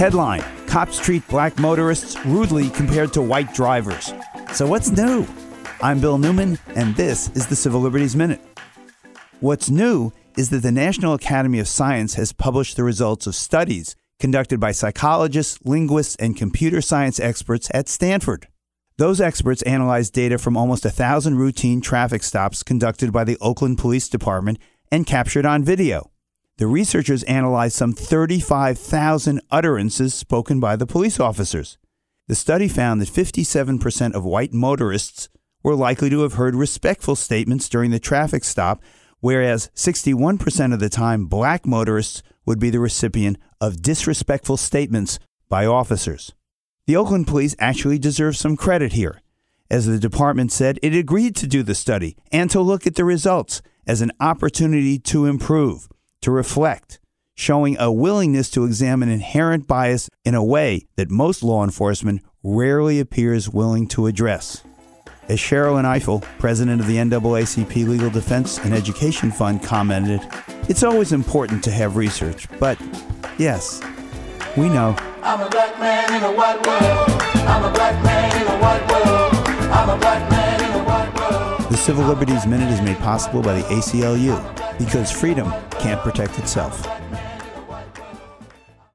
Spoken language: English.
Headline, cops treat black motorists rudely compared to white drivers. So what's new? I'm Bill Newman, and this is the Civil Liberties Minute. What's new is that the National Academy of Science has published the results of studies conducted by psychologists, linguists, and computer science experts at Stanford. Those experts analyzed data from almost 1,000 routine traffic stops conducted by the Oakland Police Department and captured on video. The researchers analyzed some 35,000 utterances spoken by the police officers. The study found that 57% of white motorists were likely to have heard respectful statements during the traffic stop, whereas 61% of the time black motorists would be the recipient of disrespectful statements by officers. The Oakland police actually deserve some credit here. As the department said, it agreed to do the study and to look at the results as an opportunity to improve, to reflect, showing a willingness to examine inherent bias in a way that most law enforcement rarely appears willing to address. As Sherrilyn Ifill, president of the NAACP Legal Defense and Education Fund, commented, "It's always important to have research, but yes, we know. I'm a black man in a white world. I'm a black man in a white world. I'm a black man in a white world." The Civil Liberties Minute is made possible by the ACLU, because freedom can't protect itself.